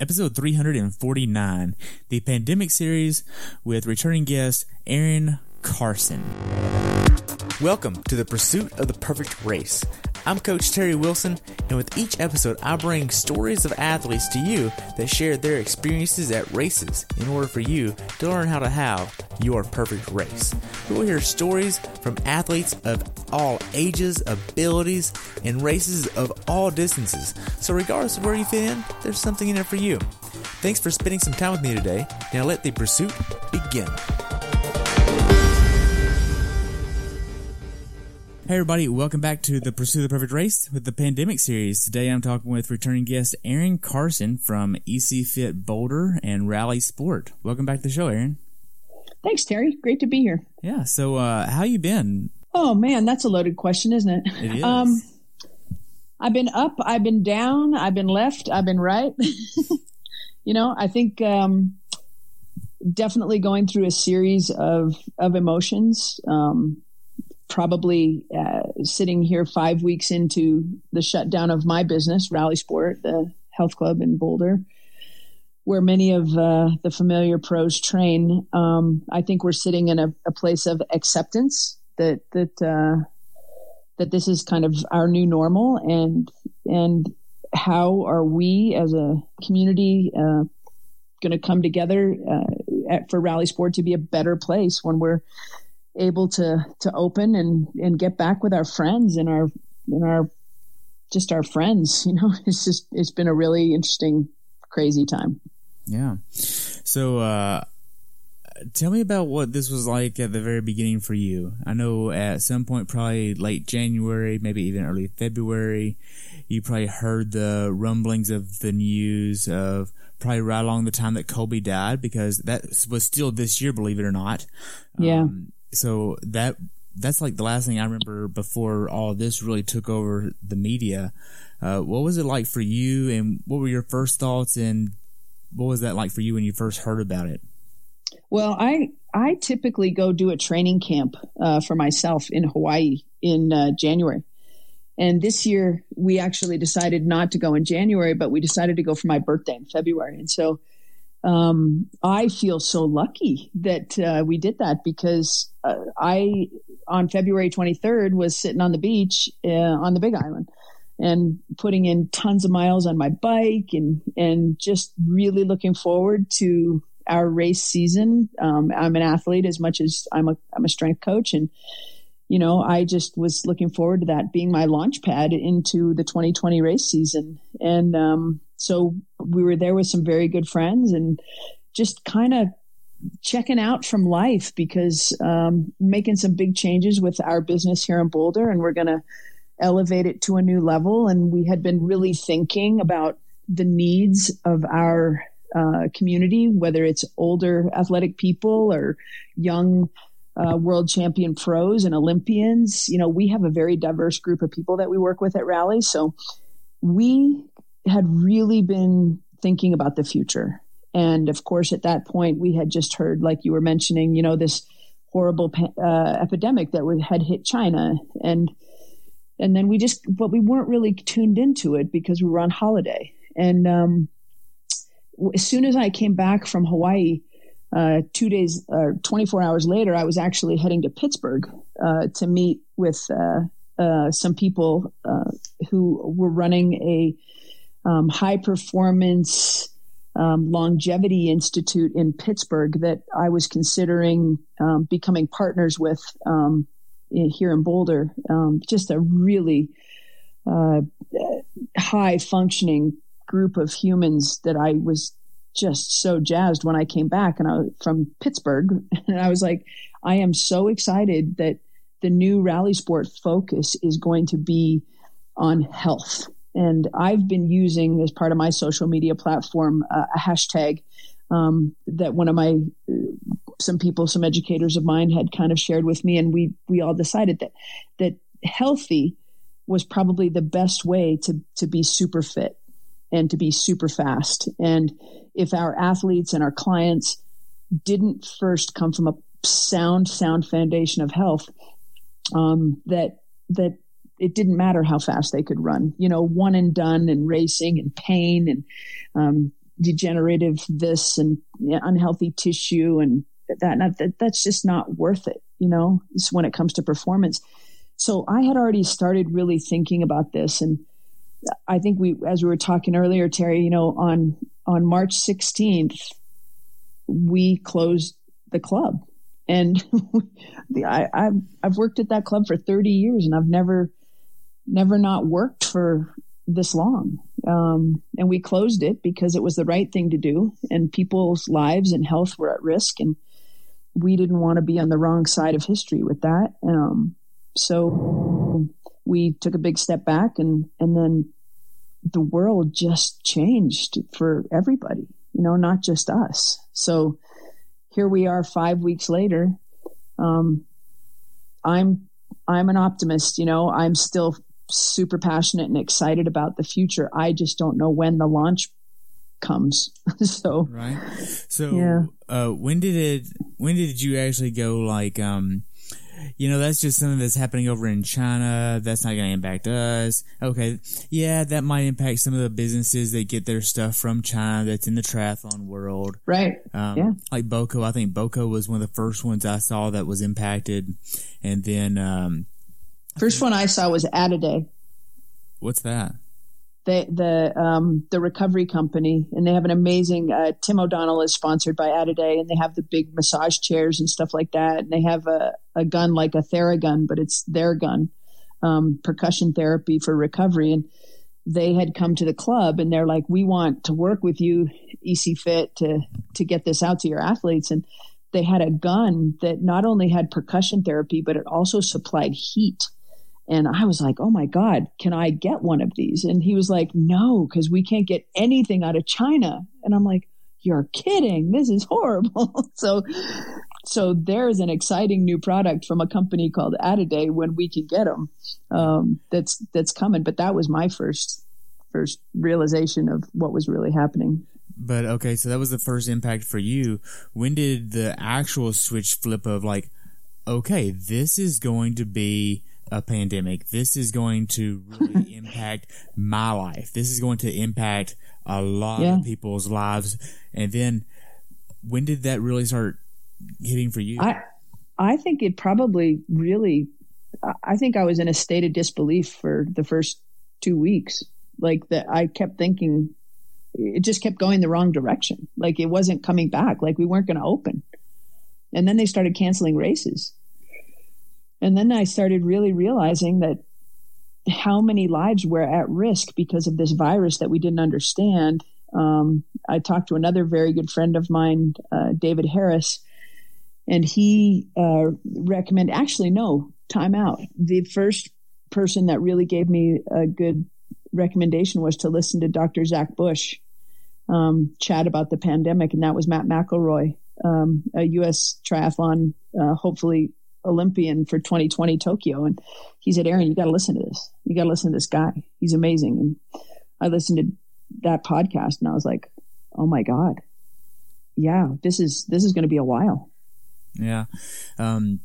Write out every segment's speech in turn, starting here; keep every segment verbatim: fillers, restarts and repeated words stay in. Episode three forty-nine, the Pandemic Series with returning guest Aaron Carson. Welcome to the Pursuit of the Perfect Race. I'm Coach Terry Wilson, and with each episode, I bring stories of athletes to you that share their experiences at races in order for you to learn how to have your perfect race. You will hear stories from athletes of all ages, abilities, and races of all distances. So regardless of where you fit in, there's something in it for you. Thanks for spending some time with me today. Now let the pursuit begin. Hey everybody, welcome back to the Pursuit of the Perfect Race with the Pandemic Series. Today I'm talking with returning guest Aaron Carson from E C Fit Boulder and Rally Sport. Welcome back to the show, Aaron. Thanks, Terry. Great to be here. Yeah, so uh, how you been? Oh man, that's a loaded question, isn't it? It is. Um, I've been up, I've been down, I've been left, I've been right. You know, I think um, definitely going through a series of, of emotions. Um probably uh, sitting here five weeks into the shutdown of my business, Rally Sport, the health club in Boulder, where many of uh, the familiar pros train. Um, I think we're sitting in a, a place of acceptance that that uh, that this is kind of our new normal, and and how are we as a community uh, going to come together uh, at, for Rally Sport to be a better place when we're able to to open and and get back with our friends and our and our just our friends. You know, it's just it's been a really interesting, crazy time. Yeah. So uh tell me about what this was like at the very beginning for you. I know at some point, probably late January, maybe even early February, you probably heard the rumblings of the news of probably right along the time that Kobe died, because that was still this year, believe it or not. Yeah. Um, So that that's like the last thing I remember before all of this really took over the media. Uh, what was it like for you, and what were your first thoughts, and what was that like for you when you first heard about it? Well, I I typically go do a training camp uh, for myself in Hawaii in uh, January. And this year we actually decided not to go in January, but we decided to go for my birthday in February. And so Um, I feel so lucky that uh, we did that, because uh, I, on February twenty-third, was sitting on the beach uh, on the Big Island and putting in tons of miles on my bike, and, and just really looking forward to our race season. Um, I'm an athlete as much as I'm a, I'm a strength coach, and, you know, I just was looking forward to that being my launch pad into the twenty twenty race season. And, um, So we were there with some very good friends and just kind of checking out from life, because um, making some big changes with our business here in Boulder, and we're going to elevate it to a new level. And we had been really thinking about the needs of our uh, community, whether it's older athletic people or young uh, world champion pros and Olympians. You know, we have a very diverse group of people that we work with at Rally. So we had really been thinking about the future. And of course, at that point, we had just heard, like you were mentioning, you know, this horrible uh, epidemic that had hit China. And, and then we just, but we weren't really tuned into it because we were on holiday. And um, as soon as I came back from Hawaii, uh, two days or uh, twenty-four hours later, I was actually heading to Pittsburgh uh, to meet with uh, uh, some people uh, who were running a, Um, high performance um, longevity institute in Pittsburgh that I was considering um, becoming partners with um, in, here in Boulder. Um, just a really uh, high functioning group of humans that I was just so jazzed when I came back and I was from Pittsburgh, and I was like, I am so excited that the new Rally Sport focus is going to be on health. And I've been using, as part of my social media platform, uh, a hashtag um, that one of my, some people, some educators of mine had kind of shared with me. And we we all decided that that healthy was probably the best way to to be super fit and to be super fast. And if our athletes and our clients didn't first come from a sound, sound foundation of health, um, that that. it didn't matter how fast they could run, you know, one and done and racing and pain and um, degenerative this and unhealthy tissue and that, not that that's just not worth it, you know, it's when it comes to performance. So I had already started really thinking about this. And I think we, as we were talking earlier, Terry, you know, on, on March sixteenth, we closed the club. And I, I've, I've worked at that club for thirty years and I've never, never not worked for this long. Um, and we closed it because it was the right thing to do and people's lives and health were at risk. And we didn't want to be on the wrong side of history with that. Um, so we took a big step back and, and then the world just changed for everybody, you know, not just us. So here we are five weeks later. Um, I'm, I'm an optimist, you know, I'm still super passionate and excited about the future. I just don't know when the launch comes. so, right. So, yeah. uh, when did it, when did you actually go like, um, you know, that's just something that's happening over in China. That's not going to impact us. Okay. Yeah, that might impact some of the businesses that get their stuff from China that's in the triathlon world. Right. Um, yeah. Like Boco. I think Boco was one of the first ones I saw that was impacted. And then... Um, first one I saw was Ataday. What's that? They, the um, the recovery company. And they have an amazing... Uh, Tim O'Donnell is sponsored by Ataday. And they have the big massage chairs and stuff like that. And they have a... a gun like a Theragun, but it's their gun, um, percussion therapy for recovery. And they had come to the club and they're like, we want to work with you, E C Fit, to, to get this out to your athletes. And they had a gun that not only had percussion therapy, but it also supplied heat. And I was like, oh my God, can I get one of these? And he was like, no, because we can't get anything out of China. And I'm like, you're kidding. This is horrible. so, so there's an exciting new product from a company called Ataday when we can get them. Um, that's, that's coming. But that was my first, first realization of what was really happening. But okay. So that was the first impact for you. When did the actual switch flip of like, okay, this is going to be a pandemic. This is going to really impact my life. This is going to impact a lot yeah. of people's lives. And then when did that really start hitting for you? I, I think it probably really, I think I was in a state of disbelief for the first two weeks. Like that, I kept thinking it just kept going the wrong direction. Like it wasn't coming back. Like we weren't going to open. And then they started canceling races. And then I started really realizing that how many lives were at risk because of this virus that we didn't understand. Um, I talked to another very good friend of mine, uh, David Harris, and he uh, recommended, actually, no, time out. The first person that really gave me a good recommendation was to listen to Doctor Zach Bush um, chat about the pandemic, and that was Matt McElroy, um, a U S triathlon, uh, hopefully Olympian for twenty twenty Tokyo. And he said, Aaron, you got to listen to this. You got to listen to this guy. He's amazing. And I listened to that podcast and I was like, oh my God. Yeah, this is, this is going to be a while. Yeah. Um,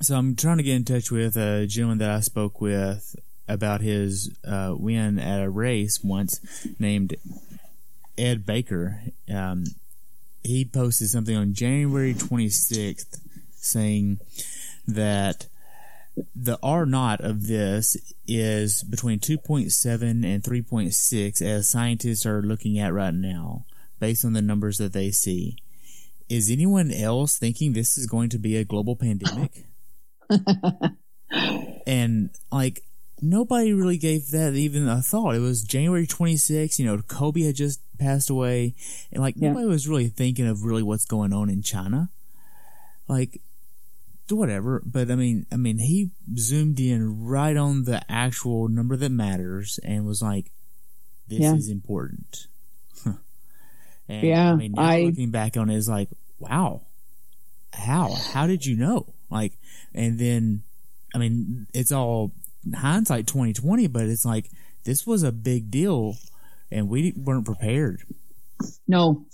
so I'm trying to get in touch with a gentleman that I spoke with about his uh, win at a race once named Ed Baker. Um, he posted something on January twenty-sixth saying that the R naught of this is between two point seven and three point six as scientists are looking at right now based on the numbers that they see. Is anyone else thinking this is going to be a global pandemic? And like nobody really gave that even a thought. It was January twenty-sixth, you know, Kobe had just passed away and like yeah. nobody was really thinking of really what's going on in China. Like whatever, but I mean, I mean, he zoomed in right on the actual number that matters and was like, "This yeah. is important." And yeah, I mean, now I, looking back on it is like, "Wow, how how did you know?" Like, and then, I mean, it's all hindsight twenty twenty, but it's like this was a big deal, and we weren't prepared. No,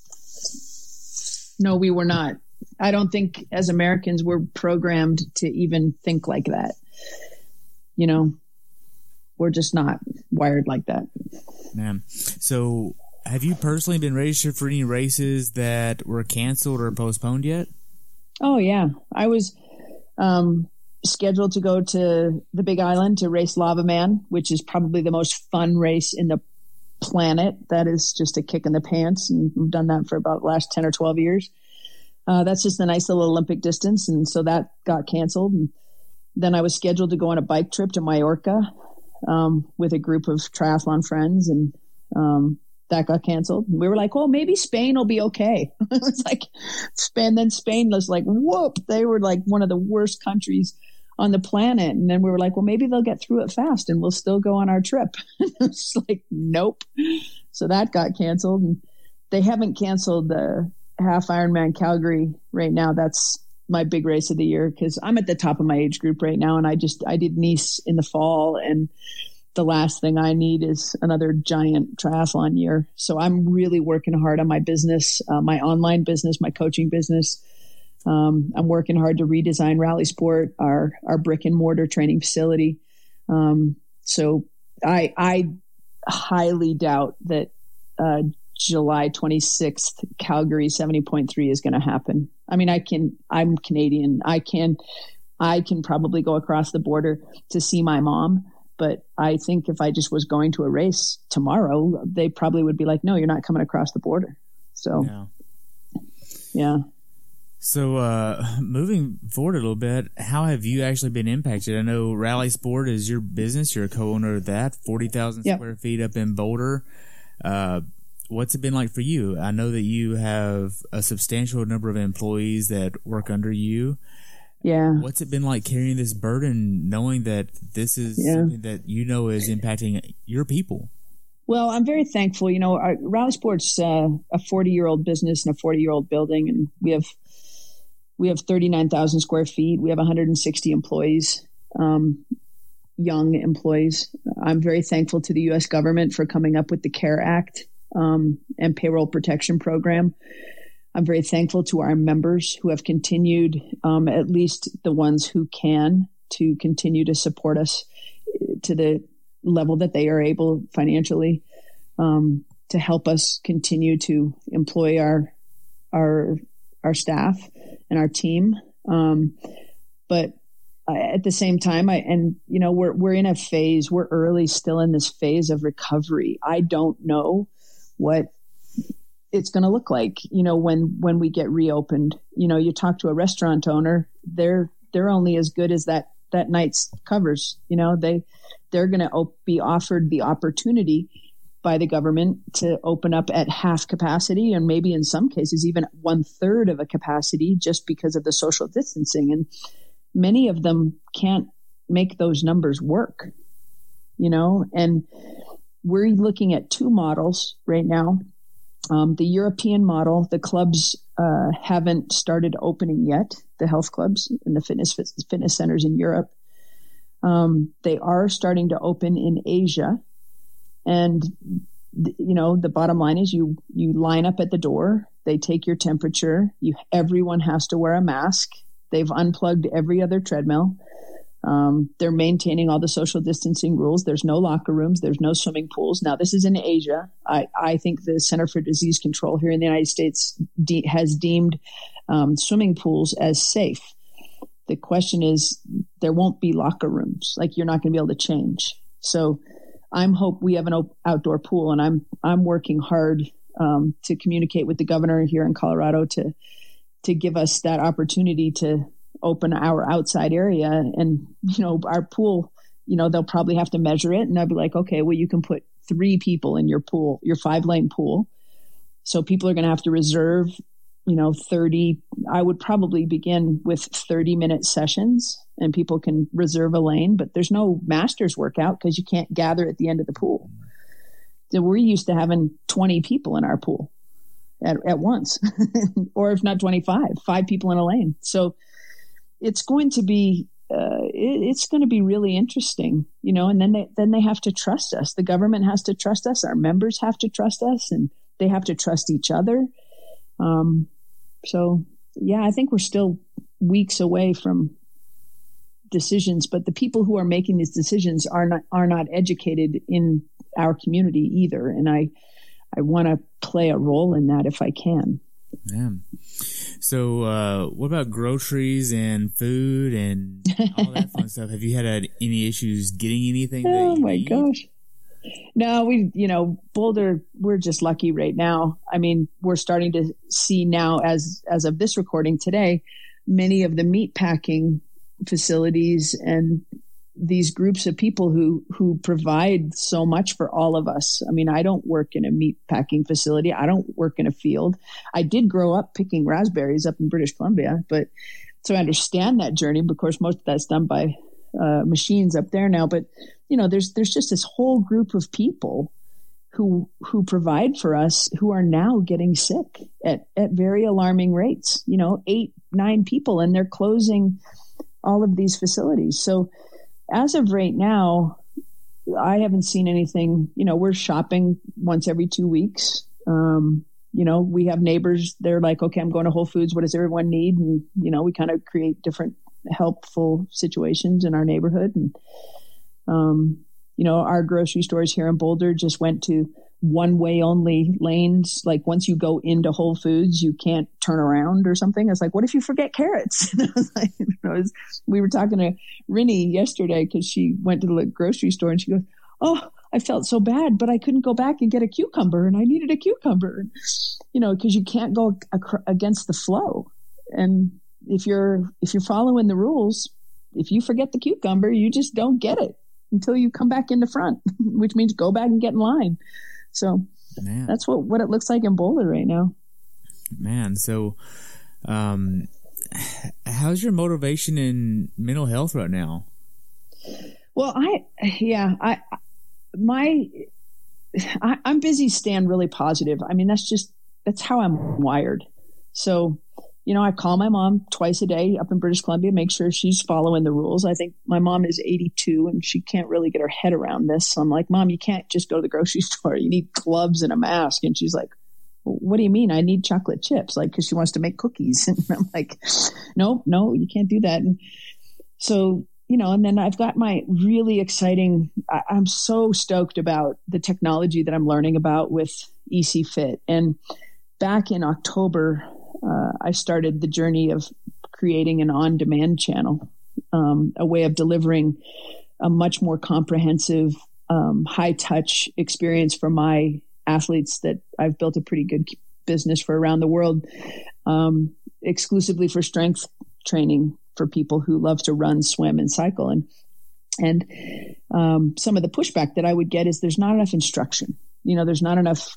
no, we were not. I don't think as Americans we're programmed to even think like that. You know, we're just not wired like that. Man. So Have you personally been registered for any races that were canceled or postponed yet? Oh, yeah. I was um, scheduled to go to the Big Island to race Lava Man, which is probably the most fun race in the planet. That is just a kick in the pants, and we've done that for about the last ten or twelve years. Uh, that's just a nice little Olympic distance, and so that got canceled. And then I was scheduled to go on a bike trip to Mallorca um, with a group of triathlon friends, and um, that got canceled. We were like, well, maybe Spain will be okay. It's like Spain, then Spain was like, whoop, they were like one of the worst countries on the planet. And then we were like, well, maybe they'll get through it fast and we'll still go on our trip. It's like, nope. So that got canceled. And they haven't canceled the half Ironman Calgary right now. That's my big race of the year, because I'm at the top of my age group right now. And I just, I did Nice in the fall, and the last thing I need is another giant triathlon year. So I'm really working hard on my business, uh, my online business, my coaching business. Um, I'm working hard to redesign Rally Sport, our, our brick and mortar training facility. Um, so I, I highly doubt that, uh, July twenty-sixth, Calgary seventy point three is going to happen. I mean, I can, I'm Canadian. I can, I can probably go across the border to see my mom, but I think if I just was going to a race tomorrow, they probably would be like, no, you're not coming across the border. So, yeah. yeah. So, uh, moving forward a little bit, how have you actually been impacted? I know Rally Sport is your business. You're a co-owner of that, forty thousand yep. square feet up in Boulder. Uh, what's it been like for you? I know that you have a substantial number of employees that work under you. Yeah. What's it been like carrying this burden, knowing that this is yeah. something that you know is impacting your people? Well, I'm very thankful. You know, our, Rally Sport's uh, a forty-year-old business in a forty-year-old building, and we have – We have thirty-nine thousand square feet. We have one hundred sixty employees, um, young employees. I'm very thankful to the U S government for coming up with the CARE Act um, and Payroll Protection Program. I'm very thankful to our members who have continued, um, at least the ones who can, to continue to support us to the level that they are able financially, um, to help us continue to employ our our our staff and our team. Um, but I, at the same time, I, and you know, we're, we're in a phase, we're early still in this phase of recovery. I don't know what it's going to look like, you know, when, when we get reopened. You know, you talk to a restaurant owner, they're, they're only as good as that, that night's covers. You know, they, they're going to op- be offered the opportunity by the government to open up at half capacity, and maybe in some cases even one third of a capacity, just because of the social distancing. And many of them can't make those numbers work, you know, and we're looking at two models right now. Um, the European model, the clubs uh, haven't started opening yet, the health clubs and the fitness fitness centers in Europe. Um, they are starting to open in Asia. And, you know, the bottom line is you, you line up at the door, they take your temperature, you, everyone has to wear a mask. They've unplugged every other treadmill. Um, they're maintaining all the social distancing rules. There's no locker rooms. There's no swimming pools. Now, this is in Asia. I, I think the Center for Disease Control here in the United States de- has deemed um, swimming pools as safe. The question is, there won't be locker rooms. Like, you're not going to be able to change. So I'm hope we have an op- outdoor pool, and I'm I'm working hard um, to communicate with the governor here in Colorado to to give us that opportunity to open our outside area. And, you know, our pool, you know, they'll probably have to measure it, and I'll be like, okay, well, you can put three people in your pool, your five lane pool. So people are going to have to reserve, you know, thirty. I would probably begin with thirty minute sessions, and people can reserve a lane, but there's no master's workout because you can't gather at the end of the pool. So we're used to having twenty people in our pool at, at once, or if not twenty-five, five people in a lane. So it's going to be, uh, it, it's going to be really interesting, you know, and then they, then they have to trust us. The government has to trust us. Our members have to trust us, and they have to trust each other. Um, so yeah, I think we're still weeks away from decisions, but the people who are making these decisions are not, are not educated in our community either. And I, I want to play a role in that if I can. Yeah. So uh, what about groceries and food and all that fun stuff? Have you had, had any issues getting anything? Oh, that you my eat? gosh. No, we, you know, Boulder, we're just lucky right now. I mean, we're starting to see now as, as of this recording today, many of the meat packing facilities and these groups of people who, who provide so much for all of us. I mean, I don't work in a meat packing facility. I don't work in a field. I did grow up picking raspberries up in British Columbia, but so I understand that journey. But of course, most of that's done by uh, machines up there now, but you know, there's, there's just this whole group of people who, who provide for us, who are now getting sick at, at very alarming rates, you know, eight, nine people, and they're closing all of these facilities. So as of right now, I haven't seen anything. You know, we're shopping once every two weeks. Um, you know, we have neighbors. They're like, okay, I'm going to Whole Foods. What does everyone need? And, you know, we kind of create different helpful situations in our neighborhood. And, um, you know, our grocery stores here in Boulder just went to one-way only lanes. Like once you go into Whole Foods, you can't turn around or something. It's like, what if you forget carrots? And I was like, you know, was, we were talking to Rini yesterday because she went to the grocery store and she goes, "Oh, I felt so bad, but I couldn't go back and get a cucumber, and I needed a cucumber." You know, because you can't go ac- against the flow. And if you're if you're following the rules, if you forget the cucumber, you just don't get it until you come back in the front, which means go back and get in line. So Man. that's what, what it looks like in Boulder right now. Man, so um, how's your motivation in mental health right now? Well, I, yeah, I, my, I, I'm busy staying really positive. I mean, that's just, that's how I'm wired. So, you know, I call my mom twice a day up in British Columbia, make sure she's following the rules. I think my mom is eighty-two and she can't really get her head around this. So I'm like, "Mom, you can't just go to the grocery store. You need gloves and a mask." And she's like, "Well, what do you mean? I need chocolate chips." Like, cause she wants to make cookies. And I'm like, no, no, you can't do that. And so, you know, and then I've got my really exciting, I, I'm so stoked about the technology that I'm learning about with E C Fit. And back in October, Uh, I started the journey of creating an on-demand channel, um, a way of delivering a much more comprehensive, um, high-touch experience for my athletes that I've built a pretty good business for around the world, um, exclusively for strength training for people who love to run, swim, and cycle. And and um, some of the pushback that I would get is there's not enough instruction. You know, there's not enough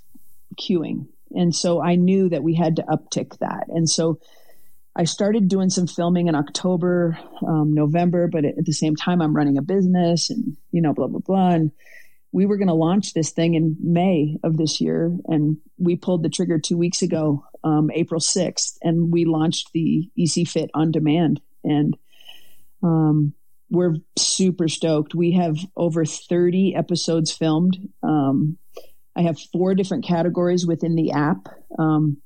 cueing. And so I knew that we had to uptick that. And so I started doing some filming in October, um, November, but at the same time I'm running a business and, you know, blah, blah, blah. And we were going to launch this thing in May of this year. And we pulled the trigger two weeks ago, um, April sixth, and we launched the E C Fit On Demand. And um, we're super stoked. We have over thirty episodes filmed. Um I have four different categories within the app. Um,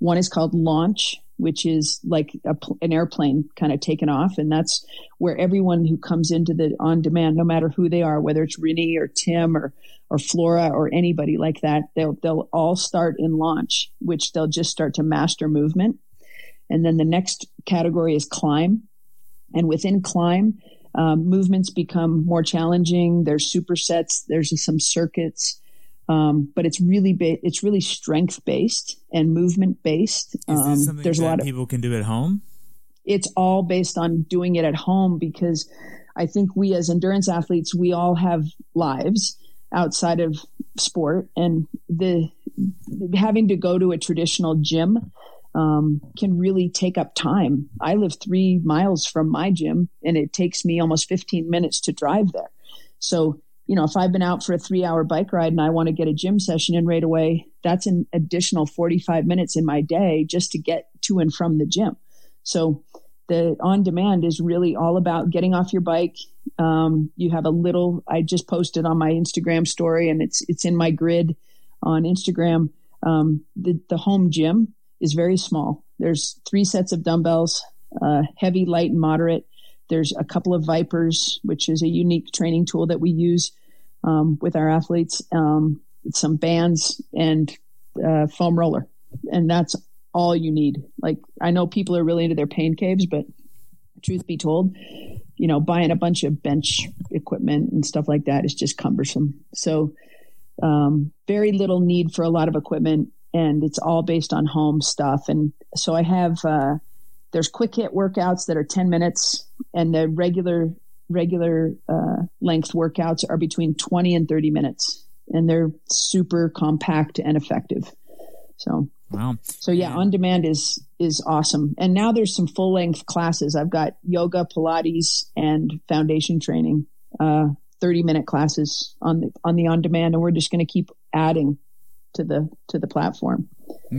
one is called Launch, which is like a, an airplane kind of taken off. And that's where everyone who comes into the on-demand, no matter who they are, whether it's Rini or Tim or or Flora or anybody like that, they'll, they'll all start in Launch, which they'll just start to master movement. And then the next category is Climb. And within Climb, um, movements become more challenging. There's supersets. There's some circuits. Um, but it's really ba- it's really strength based and movement based. Um, Is this there's a lot of people can do at home. It's all based on doing it at home because I think we as endurance athletes we all have lives outside of sport, and the having to go to a traditional gym um, can really take up time. I live three miles from my gym, and it takes me almost fifteen minutes to drive there. So, you know, if I've been out for a three hour bike ride and I want to get a gym session in right away, that's an additional forty-five minutes in my day just to get to and from the gym. So the on demand is really all about getting off your bike. Um, you have a little, I just posted on my Instagram story and it's, it's in my grid on Instagram. Um, the, the home gym is very small. There's three sets of dumbbells, uh, heavy, light, and moderate. There's a couple of Vipers, which is a unique training tool that we use um, with our athletes. Um, some bands and uh, foam roller, and that's all you need. Like, I know people are really into their pain caves, but truth be told, you know, buying a bunch of bench equipment and stuff like that is just cumbersome. So um, very little need for a lot of equipment, and it's all based on home stuff. And so I have, uh, there's quick hit workouts that are ten minutes, and the regular, regular uh, length workouts are between twenty and thirty minutes, and they're super compact and effective. So, wow. So yeah, on demand is, is awesome. And now there's some full length classes. I've got yoga, Pilates, and foundation training, uh, thirty minute classes on the, on the on demand. And we're just going to keep adding to the, to the platform.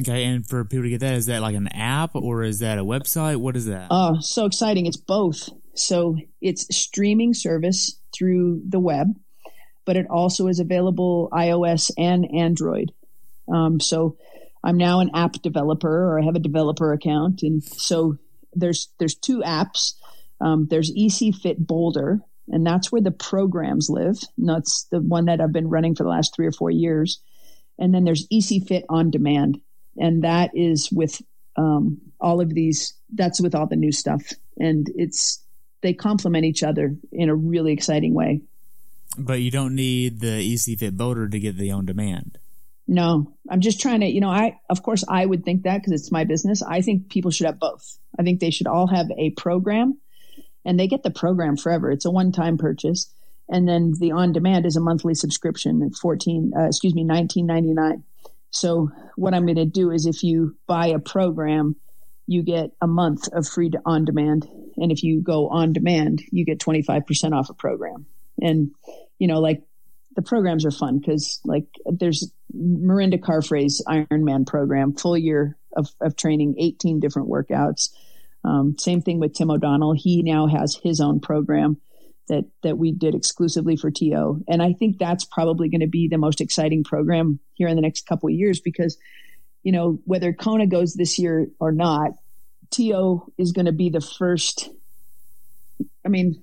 Okay. And for people to get that, is that like an app or is that a website? What is that? Oh, so exciting. It's both. So it's streaming service through the web, but it also is available iOS and Android. Um, so I'm now an app developer, or I have a developer account. And so there's, there's two apps. Um, there's E C Fit Boulder, and that's where the programs live. And that's the one that I've been running for the last three or four years. And then there's E C Fit On Demand. And that is with um, all of these, that's with all the new stuff. And it's, they complement each other in a really exciting way. But you don't need the E C Fit Boulder to get the on demand. No, I'm just trying to, you know, I, of course I would think that because it's my business. I think people should have both. I think they should all have a program, and they get the program forever. It's a one-time purchase. And then the on-demand is a monthly subscription at fourteen, uh, excuse me, nineteen ninety-nine. So what I'm going to do is, if you buy a program, you get a month of free to on-demand. And if you go on-demand, you get twenty-five percent off a program. And, you know, like, the programs are fun because, like, there's Mirinda Carfrey's Ironman program, full year of, of training, eighteen different workouts. Um, same thing with Tim O'Donnell. He now has his own program that, that we did exclusively for T O. And I think that's probably going to be the most exciting program here in the next couple of years because, you know, whether Kona goes this year or not, T O is going to be the first. I mean,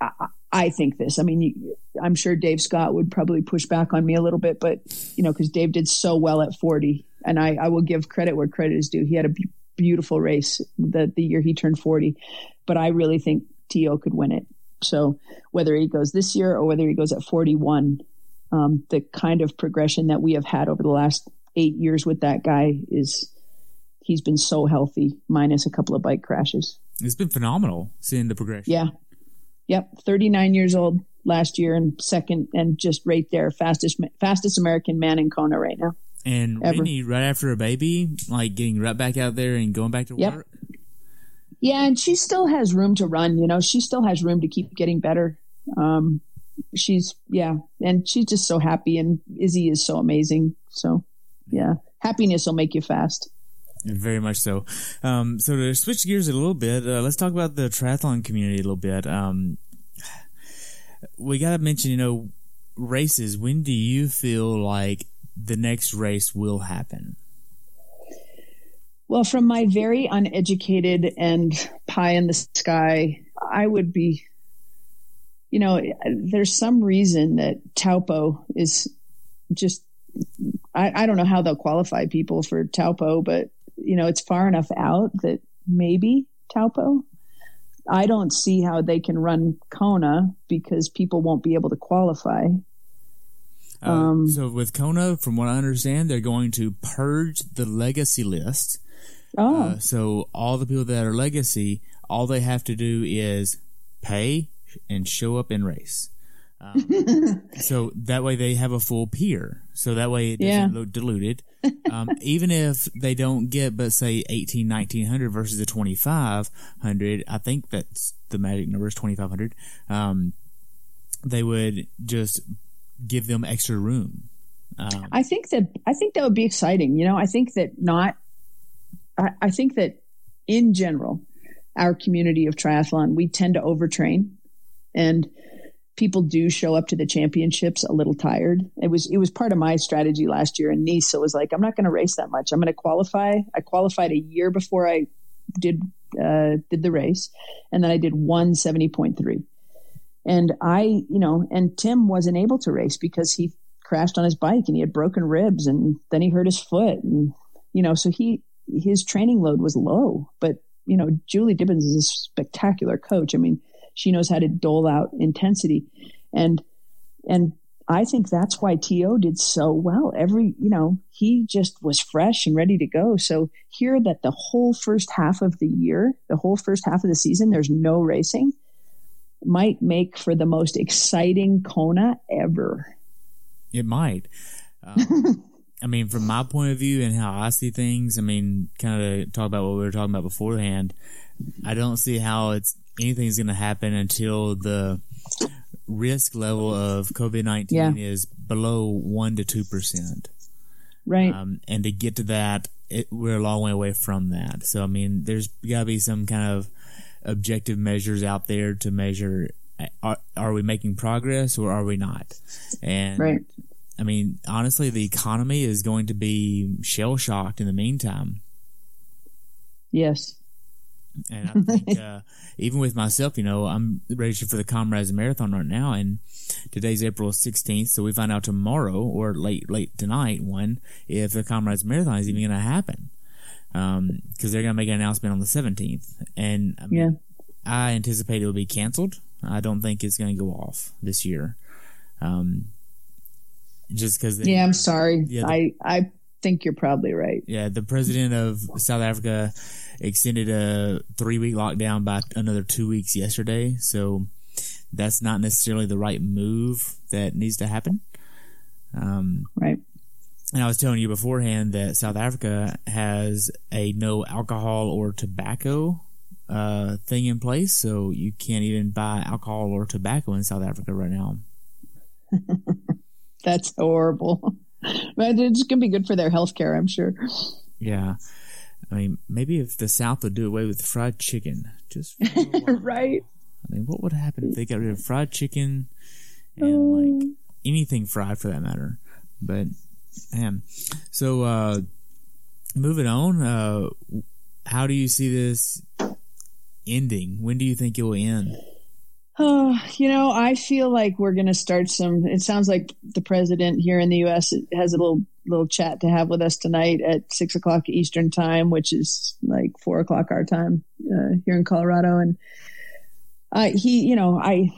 I, I think this, I mean, you, I'm sure Dave Scott would probably push back on me a little bit, but, you know, because Dave did so well at forty, and I, I will give credit where credit is due. He had a b- beautiful race the, the year he turned forty, but I really think T O could win it. So whether he goes this year or whether he goes at forty-one, um, the kind of progression that we have had over the last eight years with that guy is, he's been so healthy, minus a couple of bike crashes. It's been phenomenal seeing the progression. Yeah. Yep. thirty-nine years old last year, and second, and just right there, fastest fastest American man in Kona right now. And Rini, right after a baby, like getting right back out there and going back to yep. work. Yeah, and she still has room to run. You know, she still has room to keep getting better. Um, she's yeah, and she's just so happy. And Izzy is so amazing. So yeah, happiness will make you fast. Very much so. Um, so to switch gears a little bit, uh, let's talk about the triathlon community a little bit. Um, we got to mention, you know, races. When do you feel like the next race will happen? Well, from my very uneducated and pie in the sky, I would be, you know, there's some reason that Taupo is just, I, I don't know how they'll qualify people for Taupo, but you know, it's far enough out that maybe Taupo. I don't see how they can run Kona because people won't be able to qualify. Uh, um, so with Kona, from what I understand, they're going to purge the legacy list. Oh. Uh, so all the people that are legacy, all they have to do is pay and show up and race. Um, so that way they have a full peer. So that way it doesn't yeah. look diluted. Um, even if they don't get, but say eighteen, nineteen hundred versus the twenty five hundred, I think that's the magic number is twenty five hundred. Um, they would just give them extra room. Um, I think that I think that would be exciting. You know, I think that not. I, I think that in general, our community of triathlon, we tend to overtrain, and people do show up to the championships a little tired. It was it was part of my strategy last year in Nice. It was like, I'm not going to race that much. I'm going to qualify. I qualified a year before I did uh, did the race, and then I did one seventy point three. And I, you know, and Tim wasn't able to race because he crashed on his bike and he had broken ribs, and then he hurt his foot. And, you know, so he, his training load was low, but, you know, Julie Dibbins is a spectacular coach. I mean, she knows how to dole out intensity. And, and I think that's why T O did so well. Every, you know, he just was fresh and ready to go. So here that the whole first half of the year, the whole first half of the season, there's no racing, might make for the most exciting Kona ever. It might. Um, I mean, from my point of view and how I see things, I mean, kind of talk about what we were talking about beforehand. I don't see how it's anything's going to happen until the risk level of COVID nineteen yeah. is below one to two percent, right? Um, and to get to that, it, we're a long way away from that. So, I mean, there's got to be some kind of objective measures out there to measure: are, are we making progress or are we not? And right. I mean, honestly, the economy is going to be shell-shocked in the meantime. Yes. And I think uh, even with myself, you know, I'm registered for the Comrades Marathon right now, and today's April sixteenth, so we find out tomorrow or late late tonight one if the Comrades Marathon is even going to happen, because um, they're going to make an announcement on the seventeenth. And I, mean, yeah. I anticipate it will be canceled. I don't think it's going to go off this year. Um Just because, yeah, I'm sorry. Yeah, the, I I think you're probably right. Yeah, the president of South Africa extended a three week lockdown by another two weeks yesterday. So that's not necessarily the right move that needs to happen. Um, right. And I was telling you beforehand that South Africa has a no alcohol or tobacco uh, thing in place, so you can't even buy alcohol or tobacco in South Africa right now. That's horrible. But it's going to be good for their health care, I'm sure. Yeah. I mean, maybe if the South would do away with fried chicken. Just right. I mean, what would happen if they got rid of fried chicken and, like, anything fried for that matter? But, man. So, uh, moving on, uh, how do you see this ending? When do you think it will end? Oh, you know, I feel like we're going to start some, it sounds like the president here in the U S has a little, little chat to have with us tonight at six o'clock Eastern time, which is like four o'clock our time uh, here in Colorado. And uh, he, you know, I,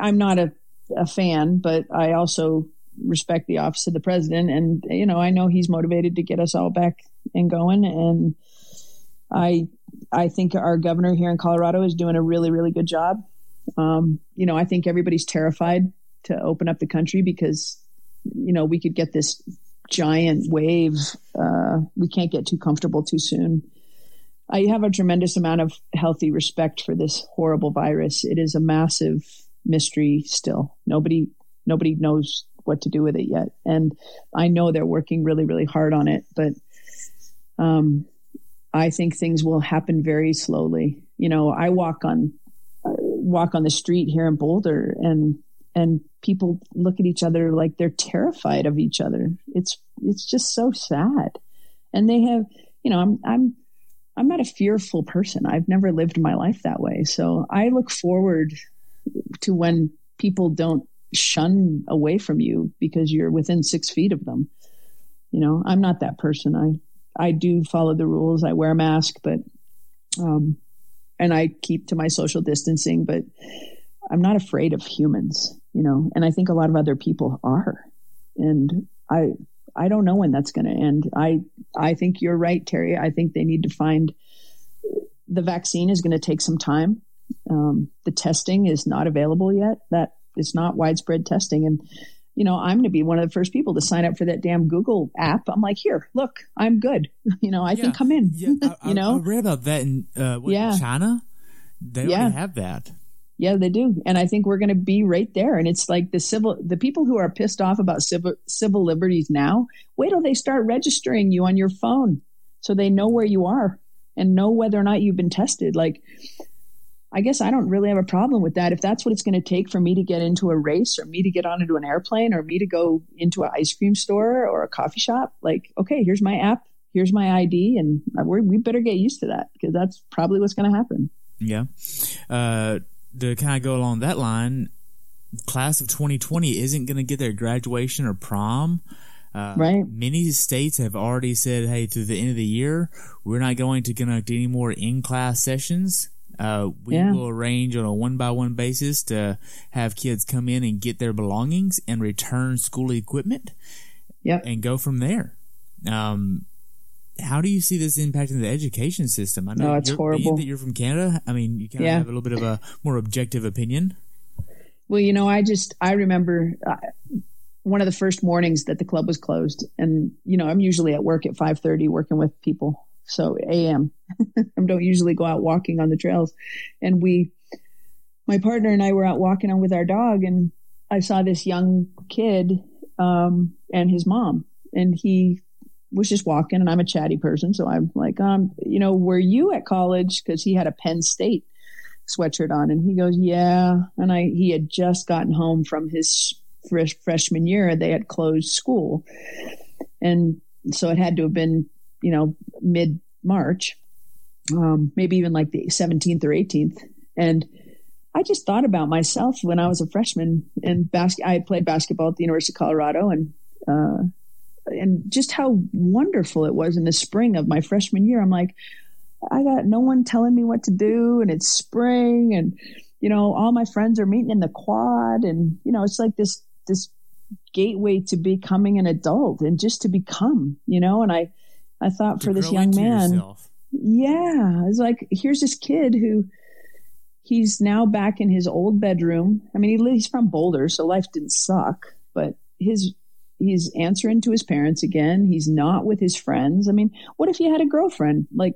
I'm not a, a fan, but I also respect the office of the president. And, you know, I know he's motivated to get us all back and going. And I, I think our governor here in Colorado is doing a really, really good job. Um, you know, I think everybody's terrified to open up the country because, you know, we could get this giant wave. Uh, we can't get too comfortable too soon. I have a tremendous amount of healthy respect for this horrible virus. It is a massive mystery still. Nobody, nobody knows what to do with it yet. And I know they're working really, really hard on it, but, um, I think things will happen very slowly. You know, I walk on walk on the street here in Boulder, and and people look at each other like they're terrified of each other. It's it's just so sad. And they have, you know, I'm I'm I'm not a fearful person. I've never lived my life that way. So I look forward to when people don't shun away from you because you're within six feet of them. You know, I'm not that person. I I do follow the rules. I wear a mask, but um and I keep to my social distancing, but I'm not afraid of humans, you know, and I think a lot of other people are. And I I don't know when that's going to end. I I think you're right, Terry. I think they need to find the vaccine is going to take some time. Um, the testing is not available yet. That it's not widespread testing. And, you know, I'm going to be one of the first people to sign up for that damn Google app. I'm like, here, look, I'm good. You know, I yeah. can come in. Yeah, I, you know, I read about that in uh, what, yeah. China. They yeah. already have that. Yeah, they do. And I think we're going to be right there. And it's like the civil, the people who are pissed off about civil civil liberties now, wait till they start registering you on your phone so they know where you are and know whether or not you've been tested. Like, I guess I don't really have a problem with that. If that's what it's going to take for me to get into a race or me to get onto an airplane or me to go into an ice cream store or a coffee shop, like, okay, here's my app, here's my I D, and we're, we better get used to that because that's probably what's going to happen. Yeah. Uh, to kind of go along that line, class of twenty twenty isn't going to get their graduation or prom. Uh, right. Many states have already said, hey, through the end of the year, we're not going to conduct any more in-class sessions. Uh, we yeah. will arrange on a one-by-one basis to have kids come in and get their belongings and return school equipment yep. and go from there. Um, how do you see this impacting the education system? I know no, it's you're, horrible. Being that you're from Canada, I mean, you kind of yeah. have a little bit of a more objective opinion. Well, you know, I just, I remember uh, one of the first mornings that the club was closed, and, you know, I'm usually at work at five thirty working with people. So A M I don't usually go out walking on the trails. And we, my partner and I were out walking on with our dog, and I saw this young kid um, and his mom, and he was just walking, and I'm a chatty person. So I'm like, um, you know, were you at college? 'Cause he had a Penn State sweatshirt on, and he goes, yeah. And I, he had just gotten home from his fresh, freshman year. They had closed school. And so it had to have been, you know, mid March, um, maybe even like the seventeenth or eighteenth. And I just thought about myself when I was a freshman, and basket, I played basketball at the University of Colorado, and, uh, and just how wonderful it was in the spring of my freshman year. I'm like, I got no one telling me what to do, and it's spring, and, you know, all my friends are meeting in the quad, and, you know, it's like this, this gateway to becoming an adult and just to become, you know, and I, I thought for this young man, yourself. yeah, it's like, here's this kid who he's now back in his old bedroom. I mean, he, he's from Boulder, so life didn't suck, but his, he's answering to his parents again. He's not with his friends. I mean, what if he had a girlfriend? Like,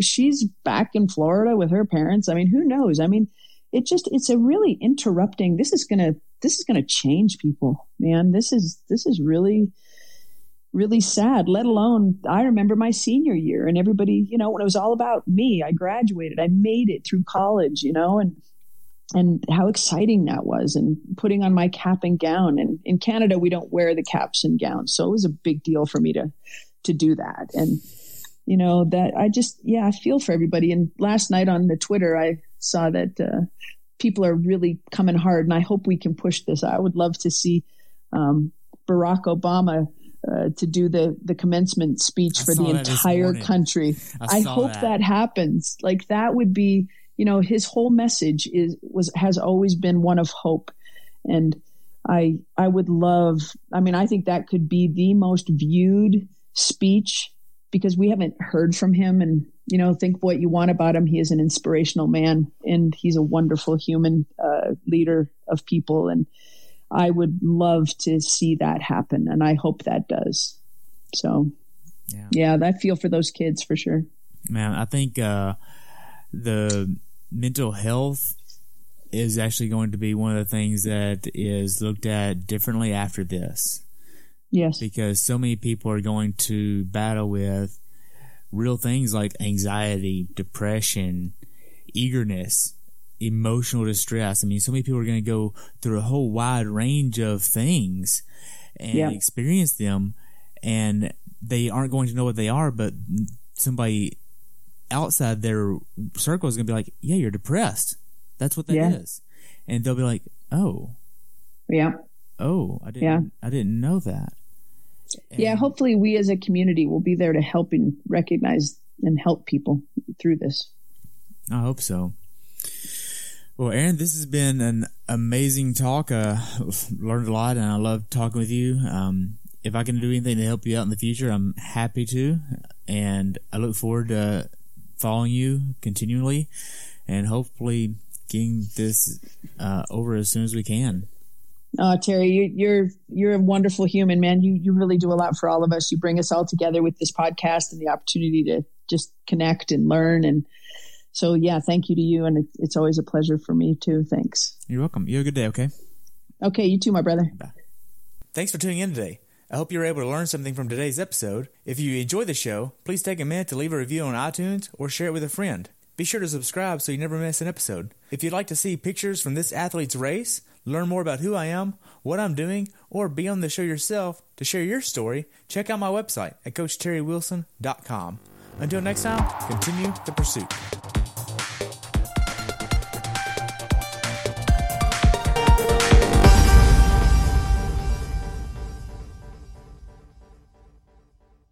she's back in Florida with her parents. I mean, who knows? I mean, it just, it's a really interrupting. This is going to, this is going to change people, man. This is, this is really, really sad, let alone I remember my senior year and everybody, you know, when it was all about me, I graduated, I made it through college, you know, and, and how exciting that was, and putting on my cap and gown. And in Canada, we don't wear the caps and gowns. So it was a big deal for me to, to do that. And, you know, that I just, yeah, I feel for everybody. And last night on the Twitter, I saw that uh, people are really coming hard, and I hope we can push this. I would love to see um, Barack Obama Uh, to do the, the commencement speech I for the entire country. I, I hope that. that happens. Like, that would be, you know, his whole message is, was, has always been one of hope. And I, I would love, I mean, I think that could be the most viewed speech, because we haven't heard from him. And, you know, think what you want about him. He is an inspirational man, and he's a wonderful human uh, leader of people. And I would love to see that happen, and I hope that does. So, yeah, yeah I feel for those kids for sure. Man, I think uh, the mental health is actually going to be one of the things that is looked at differently after this. Yes. Because so many people are going to battle with real things like anxiety, depression, eagerness, emotional distress. I mean, so many people are going to go through a whole wide range of things and yeah. experience them, and they aren't going to know what they are, but somebody outside their circle is going to be like, yeah, you're depressed. That's what that yeah. is. And they'll be like, oh. Yeah. Oh, I didn't, yeah. I didn't know that. And yeah, hopefully we as a community will be there to help and recognize and help people through this. I hope so. Well, Aaron, this has been an amazing talk. Uh, learned a lot, and I love talking with you. Um, if I can do anything to help you out in the future, I'm happy to. And I look forward to following you continually, and hopefully getting this uh, over as soon as we can. Oh, Terry, you, you're you're a wonderful human, man. You you really do a lot for all of us. You bring us all together with this podcast and the opportunity to just connect and learn. And so, yeah, thank you to you, and it's always a pleasure for me, too. Thanks. You're welcome. You have a good day, okay? Okay, you too, my brother. Bye. Thanks for tuning in today. I hope you were able to learn something from today's episode. If you enjoyed the show, please take a minute to leave a review on iTunes or share it with a friend. Be sure to subscribe so you never miss an episode. If you'd like to see pictures from this athlete's race, learn more about who I am, what I'm doing, or be on the show yourself to share your story, check out my website at coach terry wilson dot com. Until next time, continue the pursuit.